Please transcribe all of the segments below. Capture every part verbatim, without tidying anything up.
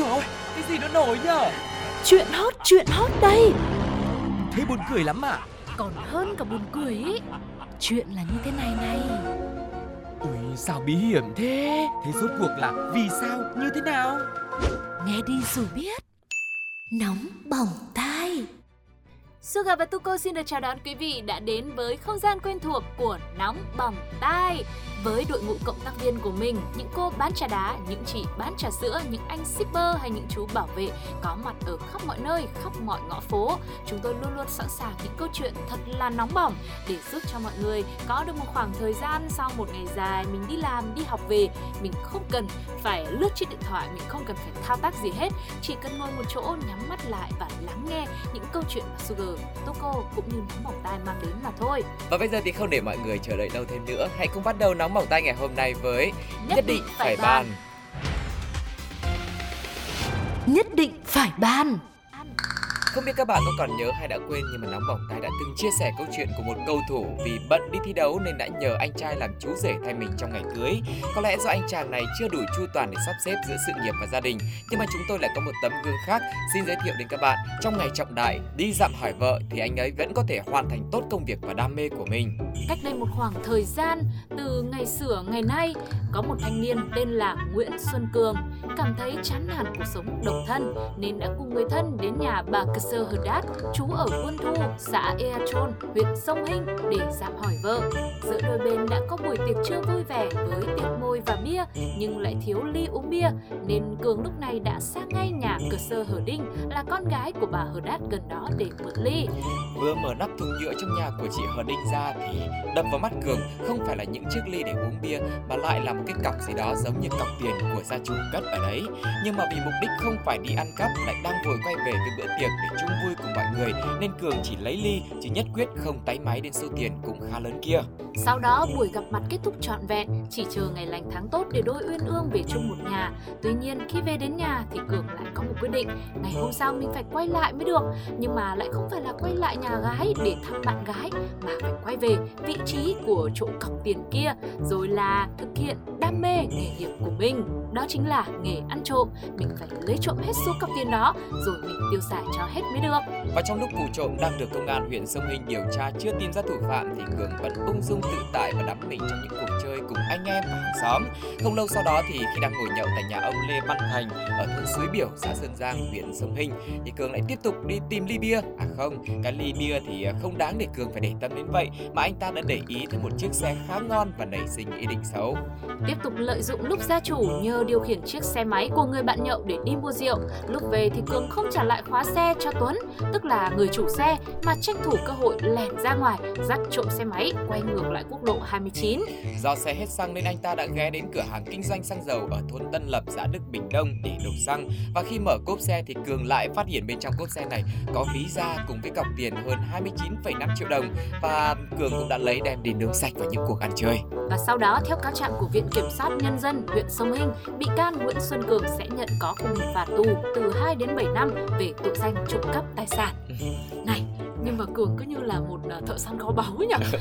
Trời ơi, cái gì nó nổi nhở? Chuyện hot, chuyện hot đây. Thế buồn cười lắm à? Còn hơn cả buồn cười ý. Chuyện là như thế này này. Ui, sao bí hiểm thế? Thế rốt cuộc là vì sao, như thế nào? Nghe đi rồi biết. Nóng bỏng tai. Suga và Tuko xin được chào đón quý vị đã đến với không gian quen thuộc của Nóng Bỏng Tai. Với đội ngũ cộng tác viên của mình, những cô bán trà đá, những chị bán trà sữa, những anh shipper hay những chú bảo vệ có mặt ở khắp mọi nơi, khắp mọi ngõ phố. Chúng tôi luôn luôn sẵn sàng những câu chuyện thật là nóng bỏng để giúp cho mọi người có được một khoảng thời gian sau một ngày dài mình đi làm, đi học về. Mình không cần phải lướt trên điện thoại, mình không cần phải thao tác gì hết. Chỉ cần ngồi một chỗ, nhắm mắt lại và lắng nghe những câu chuyện mà Suga, Tuko cũng như Nóng Bỏng Tai mang đến là thôi. Và bây giờ thì không để mọi người chờ đợi lâu thêm nữa, hãy cùng bắt đầu Nóng Bỏng Tai ngày hôm nay với Nhất, Nhất định phải bàn. Nhất định phải bàn. Không biết các bạn có còn nhớ hay đã quên, nhưng mà Nóng Bỏng Tai đã từng chia sẻ câu chuyện của một cầu thủ vì bận đi thi đấu nên đã nhờ anh trai làm chú rể thay mình trong ngày cưới. Có lẽ do anh chàng này chưa đủ chu toàn để sắp xếp giữa sự nghiệp và gia đình, nhưng mà chúng tôi lại có một tấm gương khác xin giới thiệu đến các bạn. Trong ngày trọng đại đi dặm hỏi vợ thì anh ấy vẫn có thể hoàn thành tốt công việc và đam mê của mình. Cách đây một khoảng thời gian, từ ngày xưa ngày nay, có một thanh niên tên là Nguyễn Xuân Cường cảm thấy chán nản cuộc sống độc thân nên đã cùng người thân đến nhà bà Cơ Sơ Hờ Đát, chú ở Quân Thu, xã Ea Trôn, huyện Sông Hinh để dạm hỏi vợ. Giữa đôi bên đã có buổi tiệc trưa vui vẻ với tiệc môi và bia, nhưng lại thiếu ly uống bia nên Cường lúc này đã sang ngay nhà Cơ Sơ Hờ Đinh là con gái của bà Hờ Đát gần đó để mượn ly. Vừa mở nắp thùng nhựa trong nhà của chị Hờ Đinh ra thì đập vào mắt Cường không phải là những chiếc ly để uống bia mà lại là một cái cọc gì đó giống như cọc tiền của gia chủ cất ở đấy. Nhưng mà vì mục đích không phải đi ăn cắp, lại đang vội quay về từ bữa tiệc để chung vui cùng mọi người nên Cường chỉ lấy ly chứ nhất quyết không táy máy đến số tiền cũng khá lớn kia. Sau đó buổi gặp mặt kết thúc trọn vẹn, chỉ chờ ngày lành tháng tốt để đôi uyên ương về chung một nhà. Tuy nhiên khi về đến nhà thì Cường lại có một quyết định, ngày hôm sau mình phải quay lại mới được, nhưng mà lại không phải là quay lại nhà gái để thăm bạn gái mà phải quay về vị trí của chỗ cọc tiền kia rồi là thực hiện đam mê nghề nghiệp của mình. Đó chính là nghề ăn trộm, mình phải lấy trộm hết số cọc tiền đó rồi mình tiêu xài cho hết mới được. Và trong lúc vụ trộm đang được công an huyện Sông Hinh điều tra chưa tìm ra thủ phạm thì Cường vẫn ung dung tự tại và đắm mình trong những cuộc chơi cùng anh em và hàng xóm. Không lâu sau đó thì khi đang ngồi nhậu tại nhà ông Lê Văn Thành ở thôn Suối Biểu, xã Sơn Giang, huyện Sông Hinh thì Cường lại tiếp tục đi tìm ly bia. À không, cái ly bia thì không đáng để Cường phải để tâm đến vậy, mà anh ta đã để ý thấy một chiếc xe khá ngon và nảy sinh ý định xấu. Tiếp tục lợi dụng lúc gia chủ nhờ điều khiển chiếc xe máy của người bạn nhậu để đi mua rượu, lúc về thì Cường không trả lại khóa xe cho Tuấn, tức là người chủ xe, mà tranh thủ cơ hội lẻn ra ngoài, dắt trộm xe máy quay ngược lại quốc lộ hai mươi chín. Do xe hết xăng nên anh ta đã ghé đến cửa hàng kinh doanh xăng dầu ở thôn Tân Lập, xã Đức Bình Đông để đổ xăng. Và khi mở cốp xe thì Cường lại phát hiện bên trong cốp xe này có ví da cùng với cọc tiền hơn hai mươi chín phẩy năm triệu đồng, và Cường cũng đã lấy đem đi nướng sạch vào những cuộc ăn chơi. Và sau đó theo cáo trạng của Viện Kiểm sát Nhân dân huyện Sông Hinh, bị can Nguyễn Xuân Cường sẽ nhận có khung hình phạt tù từ hai đến bảy năm về tội danh trộm cắp tài sản. Này, nhưng mà Cường cứ như là một thợ săn kho báu nhỉ.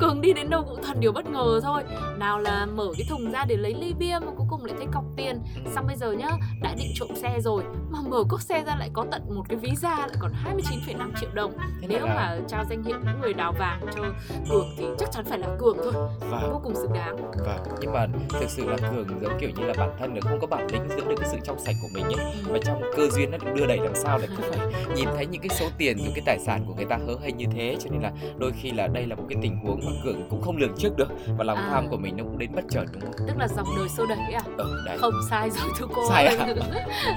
Cường đi đến đâu cũng toàn điều bất ngờ thôi. Nào là mở cái thùng ra để lấy ly bia mà cuối cùng lại thấy cọc tiền. Xong bây giờ nhá, đã định trộm xe rồi mà mở cốc xe ra lại có tận một cái ví da lại còn hai mươi chín phẩy năm triệu đồng. Thế nếu mà trao danh hiệu những người đào vàng cho Cường thì chắc chắn phải là Cường thôi. Và vô cùng xứng đáng. Và nhưng mà thực sự là Cường giống kiểu như là bản thân là không có bản lĩnh giữ được cái sự trong sạch của mình ấy. Ừ. Và trong cơ duyên nó được đưa đẩy làm sao để cứ phải nhìn thấy những cái số tiền rồi cái tài sản của người ta hớ hênh như thế, cho nên là đôi khi là đây là một cái tình huống mà Cường cũng không lường trước được và lòng à. tham của mình nó cũng đến bất chợt, đúng không? Tức là dòng đời xô đẩy à? Ừ, đấy. Không sai rồi thưa cô. Sai à?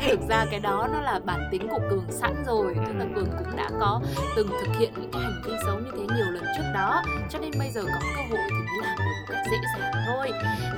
Thực ra cái đó nó là bản tính của Cường sẵn rồi, tức là Cường cũng đã có từng thực hiện những cái hành vi xấu như thế nhiều lần trước đó, cho nên bây giờ có cơ hội thì mới làm được một cách dễ dàng thôi.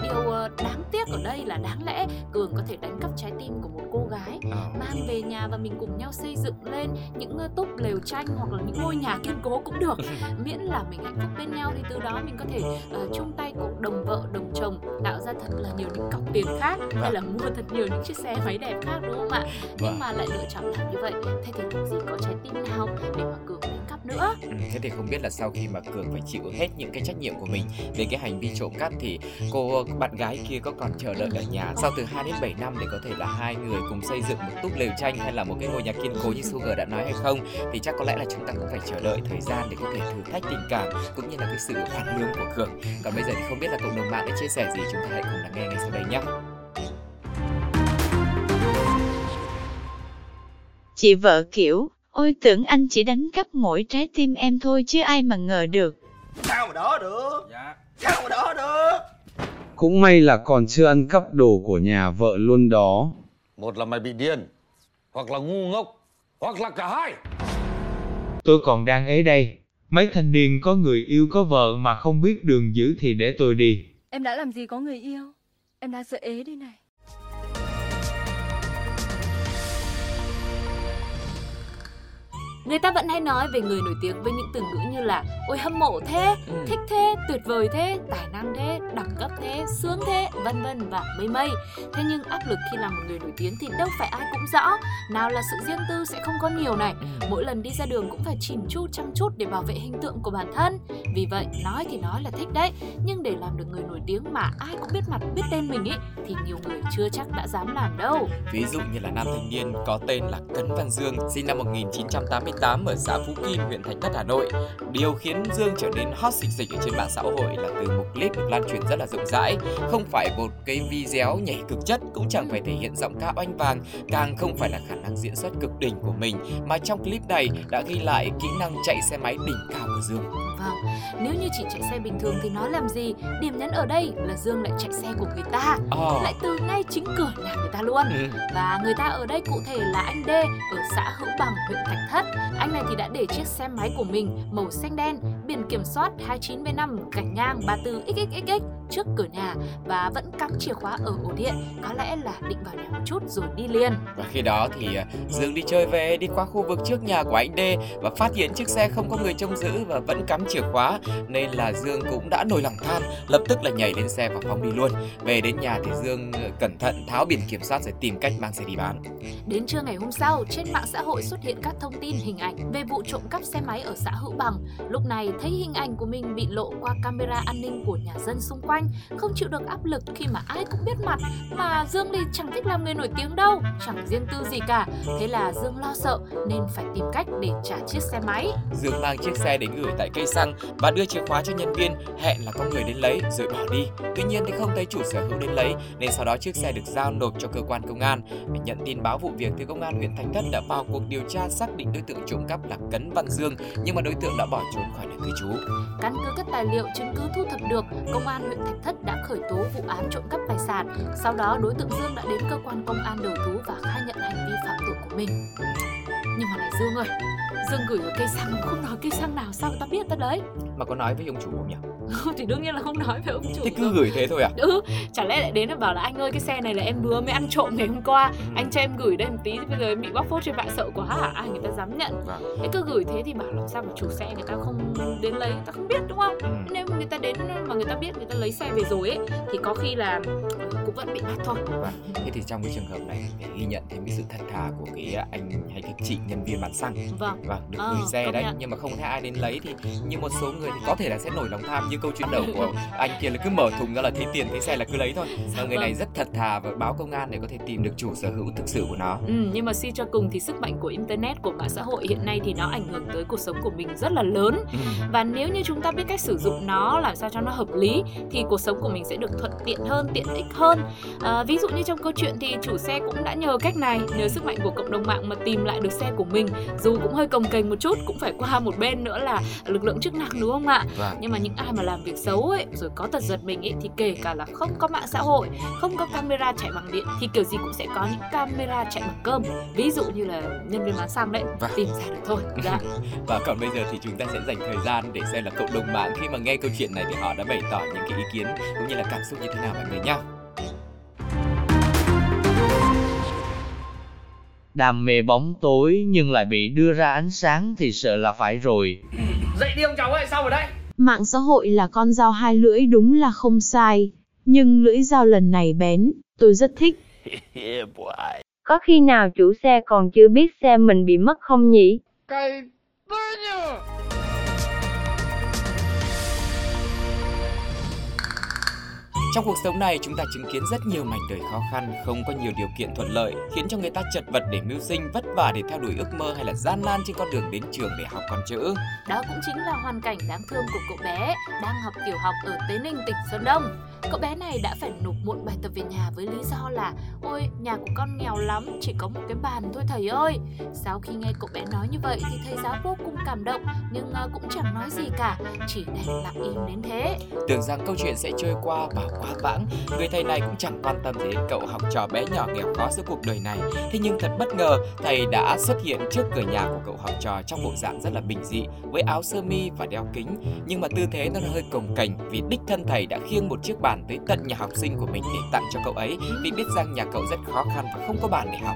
Điều đáng tiếc ở đây là đáng lẽ Cường có thể đánh cắp trái tim của một cô gái, mang về nhà và mình cùng nhau xây dựng lên những túp lều tranh hoặc là những ngôi nhà kiên cố cũng được, miễn là mình hạnh phúc bên nhau thì từ đó mình có thể uh, chung tay cùng đồng vợ đồng chồng tạo ra thật là nhiều những cọc tiền khác, hay là mua thật nhiều những chiếc xe máy đẹp khác, đúng không ạ? Nhưng mà lại lựa chọn làm như vậy thay thế những gì có trái tim nào để mà Cường đánh cắp nữa. Ừ, thế thì không biết là sau khi mà Cường phải chịu hết những cái trách nhiệm của mình về cái hành vi trộm cắp thì cô bạn gái kia có còn chờ đợi ở nhà sau từ hai đến bảy năm để có thể là hai người cùng xây dựng một túp lều tranh hay là một cái ngôi nhà kiên cố như Sugar đã nói hay không, thì chắc có lẽ là chúng ta cũng phải chờ đợi thời gian để có thể thử thách tình cảm cũng như là cái sự phản ứng của Cường. Còn bây giờ thì không biết là cộng đồng mạng đã chia sẻ gì, chúng ta hãy cùng lắng nghe ngay sau đây nhé. Chị vợ kiểu, ôi tưởng anh chỉ đánh cắp mỗi trái tim em thôi chứ ai mà ngờ được. Sao mà đó được, dạ. Sao mà đó được. Cũng may là còn chưa ăn cắp đồ của nhà vợ luôn đó. Một là mày bị điên, hoặc là ngu ngốc, hoặc là cả hai. Tôi còn đang ế đây, mấy thanh niên có người yêu có vợ mà không biết đường giữ thì để tôi đi. Em đã làm gì có người yêu, em đã sợ ế đây này. Người ta vẫn hay nói về người nổi tiếng với những từ ngữ như là ôi hâm mộ thế, ừ. thích thế, tuyệt vời thế, tài năng thế, đẳng cấp thế, sướng thế, vân vân và mây mây. Thế nhưng áp lực khi làm một người nổi tiếng thì đâu phải ai cũng rõ. Nào là sự riêng tư sẽ không có nhiều này, mỗi lần đi ra đường cũng phải chỉn chu chăm chút để bảo vệ hình tượng của bản thân. Vì vậy nói thì nói là thích đấy, nhưng để làm được người nổi tiếng mà ai cũng biết mặt biết tên mình ấy thì nhiều người chưa chắc đã dám làm đâu. Ví dụ như là nam thanh niên có tên là Cấn Văn Dương, sinh năm một nghìn chín trăm tám mươi ở xã Phú Kim, huyện Thạch Thất, Hà Nội. Điều khiến Dương trở nên hot xịt xịt ở trên mạng xã hội là từ một clip được lan truyền rất là rộng rãi. Không phải một cái video nhảy cực chất, cũng chẳng phải thể hiện giọng ca oanh vàng, càng không phải là khả năng diễn xuất cực đỉnh của mình, mà trong clip này đã ghi lại kỹ năng chạy xe máy đỉnh cao của Dương. Vâng, nếu như chị chạy xe bình thường thì nói làm gì, điểm nhấn ở đây là Dương lại chạy xe của người ta, oh. lại từ ngay chính cửa nhà người ta luôn. ừ. Và người ta ở đây cụ thể là anh D ở xã Hữu Bằng, huyện Thạch Thất. Anh này thì đã để chiếc xe máy của mình màu xanh đen, biển kiểm soát hai chín B năm gạch ngang ba tư X X X X trước cửa nhà và vẫn cắm chìa khóa ở ổ điện, có lẽ là định vào nhà một chút rồi đi liền. Và khi đó thì Dương đi chơi về, đi qua khu vực trước nhà của anh D và phát hiện chiếc xe không có người trông giữ và vẫn cắm chìa khóa, nên là Dương cũng đã nổi lòng tham, lập tức là nhảy lên xe và phóng đi luôn. Về đến nhà thì Dương cẩn thận tháo biển kiểm soát rồi tìm cách mang xe đi bán. Đến trưa ngày hôm sau, trên mạng xã hội xuất hiện các thông tin hình ảnh về vụ trộm cắp xe máy ở xã Hữu Bằng. Lúc này thấy hình ảnh của mình bị lộ qua camera an ninh của nhà dân xung quanh, không chịu được áp lực khi mà ai cũng biết mặt, mà Dương thì chẳng thích làm người nổi tiếng đâu, chẳng riêng tư gì cả. Thế là Dương lo sợ nên phải tìm cách để trả chiếc xe máy. Dương mang chiếc xe đến gửi tại cây xăng và đưa chìa khóa cho nhân viên, hẹn là có người đến lấy rồi bỏ đi. Tuy nhiên thì không thấy chủ sở hữu đến lấy, nên sau đó chiếc xe được giao nộp cho cơ quan công an. Để nhận tin báo vụ việc thì công an huyện Thạch Thất đã vào cuộc điều tra, xác định đối tượng trộm cắp là Cấn Văn Dương, nhưng mà đối tượng đã bỏ trốn khỏi nơi cư trú. Căn cứ các tài liệu chứng cứ thu thập được, công an huyện Thạch Thất đã khởi tố vụ án trộm cắp tài sản. Sau đó đối tượng Dương đã đến cơ quan công an đầu thú và khai nhận hành vi phạm tội của mình. Nhưng mà này Dương ơi, Dương gửi ở cây xăng, không nói cây xăng nào sao người ta biết ta đấy. Mà có nói với ông chủ không nhỉ? Thì đương nhiên là không nói với ông chủ. Thế cứ rồi. Gửi thế thôi à? Ừ, chả lẽ lại đến là bảo là anh ơi cái xe này là em vừa mới ăn trộm ngày hôm qua, ừ. anh cho em gửi đây một tí, bây giờ em bị bóc phốt trên mạng sợ quá hả? Ai người ta dám nhận. Vâng. Thế cứ gửi thế thì bảo làm sao mà chủ xe người ta không đến lấy, người ta không biết đúng không? Ừ. Nếu mà người ta đến mà người ta biết người ta lấy xe về rồi ấy, thì có khi là cũng vẫn bị bắt thôi. Vâng. Thế thì trong cái trường hợp này để ghi nhận thêm cái sự thật thà của cái anh hay cái chị nhân viên bán xăng. Vâng. Vâng, được à, gửi xe đấy nhận. Nhưng mà không thấy ai đến lấy thì như một số người thì có thể là sẽ nổi lòng tham, như câu chuyện đầu của anh kia là cứ mở thùng ra là thấy tiền thấy xe là cứ lấy thôi. Và người này rất thật thà và báo công an để có thể tìm được chủ sở hữu thực sự của nó. Ừ, nhưng mà suy cho cùng thì sức mạnh của internet, của mạng xã hội hiện nay thì nó ảnh hưởng tới cuộc sống của mình rất là lớn. ừ. Và nếu như chúng ta biết cách sử dụng nó làm sao cho nó hợp lý thì cuộc sống của mình sẽ được thuận tiện hơn, tiện ích hơn. À, ví dụ như trong câu chuyện thì chủ xe cũng đã nhờ cách này, nhờ sức mạnh của cộng đồng mạng mà tìm lại được xe của mình, dù cũng hơi cồng kềnh một chút, cũng phải qua một bên nữa là lực lượng chức năng đúng không ạ? Vâng. Nhưng mà những ai mà làm việc xấu ấy, rồi có tật giật mình ấy, thì kể cả là không có mạng xã hội, không có camera chạy bằng điện thì kiểu gì cũng sẽ có những camera chạy bằng cơm, ví dụ như là nhân viên bán xăng đấy. Vâng. Tìm ra được thôi. Dạ. Và còn bây giờ thì chúng ta sẽ dành thời gian để xem là cộng đồng mạng khi mà nghe câu chuyện này thì họ đã bày tỏ những cái ý kiến cũng như là cảm xúc như thế nào mọi người nhá. Đam mê bóng tối nhưng lại bị đưa ra ánh sáng thì sợ là phải rồi. Dậy đi ông cháu ơi, sao ở đây? Mạng xã hội là con dao hai lưỡi đúng là không sai, nhưng lưỡi dao lần này bén, tôi rất thích. Yeah, có khi nào chủ xe còn chưa biết xe mình bị mất không nhỉ? Cái... Trong cuộc sống này, chúng ta chứng kiến rất nhiều mảnh đời khó khăn, không có nhiều điều kiện thuận lợi, khiến cho người ta chật vật để mưu sinh, vất vả để theo đuổi ước mơ hay là gian nan trên con đường đến trường để học con chữ. Đó cũng chính là hoàn cảnh đáng thương của cậu bé đang học tiểu học ở Tế Ninh, tỉnh Sơn Đông. Cậu bé này đã phải nộp muộn bài tập về nhà với lý do là ôi, nhà của con nghèo lắm, chỉ có một cái bàn thôi thầy ơi. Sau khi nghe cậu bé nói như vậy thì thầy giáo vô cùng cảm động, nhưng cũng chẳng nói gì cả, chỉ đành lặng im đến thế. Tưởng rằng câu chuyện sẽ trôi qua và quá vãng, người thầy này cũng chẳng quan tâm đến cậu học trò bé nhỏ nghèo khó giữa cuộc đời này. Thế nhưng thật bất ngờ, thầy đã xuất hiện trước cửa nhà của cậu học trò trong bộ dạng rất là bình dị, với áo sơ mi và đeo kính, nhưng mà tư thế nó hơi cồng kềnh vì đích thân thầy đã khiêng một chiếc bàn tới tận nhà học sinh của mình để tặng cho cậu ấy, vì biết rằng nhà cậu rất khó khăn và không có bàn để học.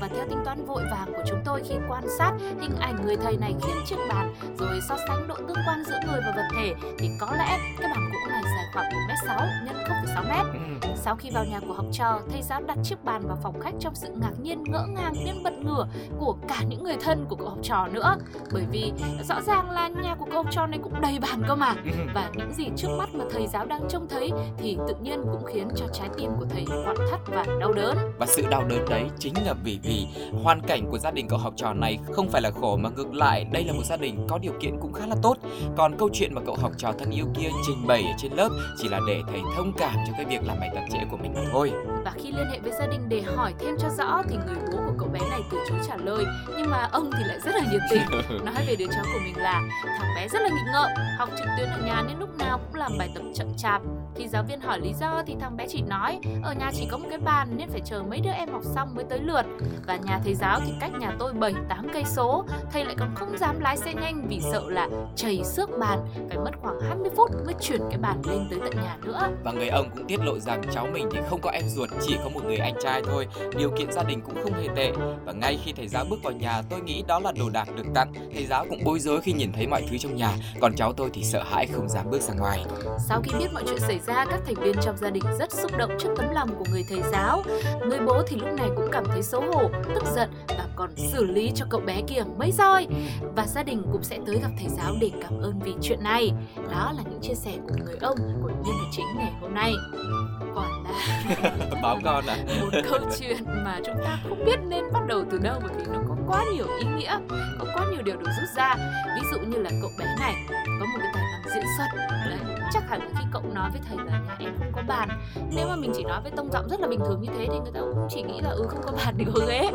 Và theo tính toán vội vàng của chúng tôi khi quan sát hình ảnh người thầy này khiêng chiếc bàn rồi so sánh độ tương quan giữa người và vật thể, thì có lẽ cái bàn gỗ này dài khoảng một mét sáu nhân không phẩy sáu mét. Ừ. Sau khi vào nhà của học trò, thầy giáo đặt chiếc bàn vào phòng khách trong sự ngạc nhiên, ngỡ ngàng đến bật ngửa của cả những người thân của cậu học trò nữa, bởi vì rõ ràng là nhà của cậu học trò này cũng đầy bàn cơ mà. Và những gì trước mắt mà thầy giáo đang trông thấy thì tự nhiên cũng khiến cho trái tim của thầy quặn thắt và đau đớn. Và sự đau đớn đấy chính là vì vì hoàn cảnh của gia đình cậu học trò này không phải là khổ, mà ngược lại đây là một gia đình có điều kiện cũng khá là tốt. Còn câu chuyện mà cậu học trò thân yêu kia trình bày ở trên lớp chỉ là để thầy thông cảm cho cái việc làm bài tập trễ của mình mà thôi. Và khi liên hệ với gia đình để hỏi thêm cho rõ thì người bố của cậu bé này từ chối trả lời, nhưng mà ông thì lại rất là nhiệt tình nói về đứa cháu của mình là thằng bé rất là nghịch ngợm, học trực tuyến ở nhà nên lúc nào cũng làm bài tập chậm chạp. Khi giáo viên hỏi lý do thì thằng bé chỉ nói ở nhà chỉ có một cái bàn nên phải chờ mấy đứa em học xong mới tới lượt, và nhà thầy giáo thì cách nhà tôi bảy tám cây số, thầy lại còn không dám lái xe nhanh vì sợ là chảy xước bàn, phải mất khoảng hai mươi phút mới chuyển cái bàn lên tới tận nhà nữa. Và người ông cũng tiết lộ rằng cháu mình thì không có em ruột, chỉ có một người anh trai thôi, điều kiện gia đình cũng không hề tệ. Và ngay khi thầy giáo bước vào nhà, tôi nghĩ đó là đồ đạc được tặng, thầy giáo cũng bối rối khi nhìn thấy mọi thứ trong nhà, còn cháu tôi thì sợ hãi không dám bước ra ngoài. Sau khi biết mọi chuyện xảy ra, các thành viên trong gia đình rất xúc động trước tấm lòng của người thầy giáo. Người bố thì lúc này cũng cảm thấy xấu hổ, tức giận và còn xử lý cho cậu bé kia mấy roi. Và gia đình cũng sẽ tới gặp thầy giáo để cảm ơn vì chuyện này. Đó là những chia sẻ của người ông, của nhân vật chính ngày hôm nay. Còn là báo con à? Một câu chuyện mà chúng ta không biết nên bắt đầu từ đâu, bởi vì nó có quá nhiều ý nghĩa, có quá nhiều điều được rút ra. Ví dụ như là cậu bé này có một cái tài năng diễn xuất đấy. Chắc hẳn khi cậu nói với thầy là nhà em không có bàn, nếu mà mình chỉ nói với tông giọng rất là bình thường như thế thì người ta cũng chỉ nghĩ là ừ không có bàn thì có ghế.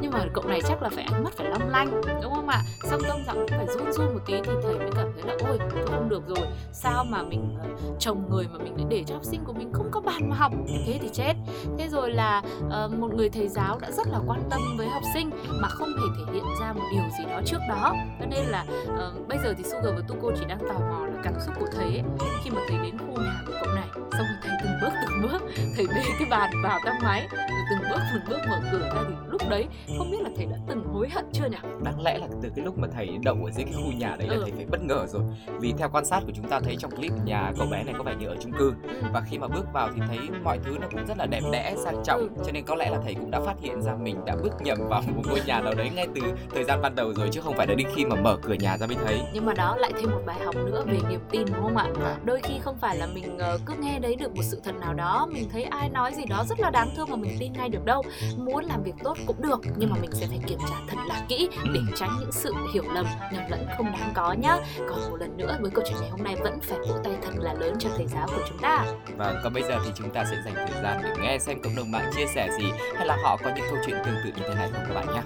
Nhưng mà cậu này chắc là phải ánh mắt phải long lanh, đúng không ạ? Xong tông giọng cũng phải run run một tí thì thầy mới cảm thấy là ôi không được rồi, sao mà mình uh, chồng người mà mình lại để cho học sinh của mình không có bàn mà học, thế thì chết. Thế rồi là uh, một người thầy giáo đã rất là quan tâm với học sinh mà không thể thể hiện ra một điều gì đó trước đó. Cho nên là uh, bây giờ thì Suga và Tuko chỉ đang tò mò là cảm xúc của thầy ấy. Khi mà thầy đến khu nhà của cậu này, xong rồi thầy từng bước từng bước, thầy bê cái bàn vào thang máy, rồi từng bước từng bước mở cửa ra, thì lúc đấy không biết là thầy đã từng hối hận chưa nhỉ? Đáng lẽ là từ cái lúc mà thầy đậu ở dưới cái khu nhà đấy là ừ. thầy phải bất ngờ rồi. Vì theo quan sát của chúng ta thấy trong clip, nhà cậu bé này có vẻ như ở chung cư, và khi mà bước vào thì thấy mọi thứ nó cũng rất là đẹp đẽ, sang trọng, ừ. cho nên có lẽ là thầy cũng đã phát hiện ra mình đã bước nhầm vào một ngôi nhà nào đấy ngay từ thời gian ban đầu rồi, chứ không phải đến khi mà mở cửa nhà ra mới thấy. Nhưng mà đó lại thêm một bài học nữa về niềm tin, đúng không ạ? Đôi khi không phải là mình cứ nghe đấy được một sự thật nào đó, mình thấy ai nói gì đó rất là đáng thương mà mình tin ngay được đâu. Muốn làm việc tốt cũng được, nhưng mà mình sẽ phải kiểm tra thật là kỹ để tránh những sự hiểu lầm, nhầm lẫn không đáng có nhá. Còn một lần nữa, với câu chuyện ngày hôm nay vẫn phải vỗ tay thật là lớn cho thầy giáo của chúng ta. Và còn bây giờ thì chúng ta sẽ dành thời gian để nghe xem cộng đồng mạng chia sẻ gì, hay là họ có những câu chuyện tương tự như thế này không các bạn nhé.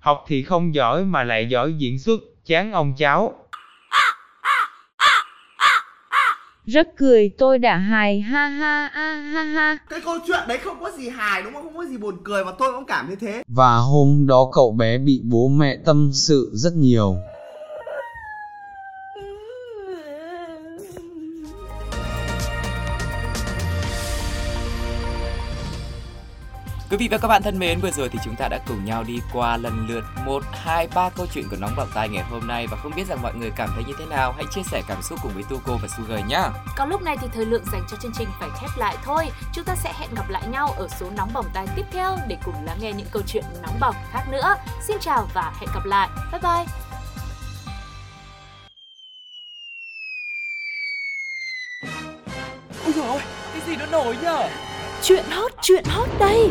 Học thì không giỏi mà lại giỏi diễn xuất, chán ông cháu. Rất cười, tôi đã hài, ha ha ha ha ha. Cái câu chuyện đấy không có gì hài, đúng không? Không có gì buồn cười mà tôi cũng cảm thấy thế. Và hôm đó cậu bé bị bố mẹ tâm sự rất nhiều. Quý vị và các bạn thân mến, vừa rồi thì chúng ta đã cùng nhau đi qua lần lượt một, hai, ba câu chuyện của Nóng Bỏng Tai ngày hôm nay. Và không biết rằng mọi người cảm thấy như thế nào, hãy chia sẻ cảm xúc cùng với Tuko và Sugar nhé. Còn lúc này thì thời lượng dành cho chương trình phải khép lại thôi. Chúng ta sẽ hẹn gặp lại nhau ở số Nóng Bỏng Tai tiếp theo để cùng lắng nghe những câu chuyện nóng bỏng khác nữa. Xin chào và hẹn gặp lại, bye bye. dồi ôi, cái gì nó nổi nhở? Chuyện hot, chuyện hot đây.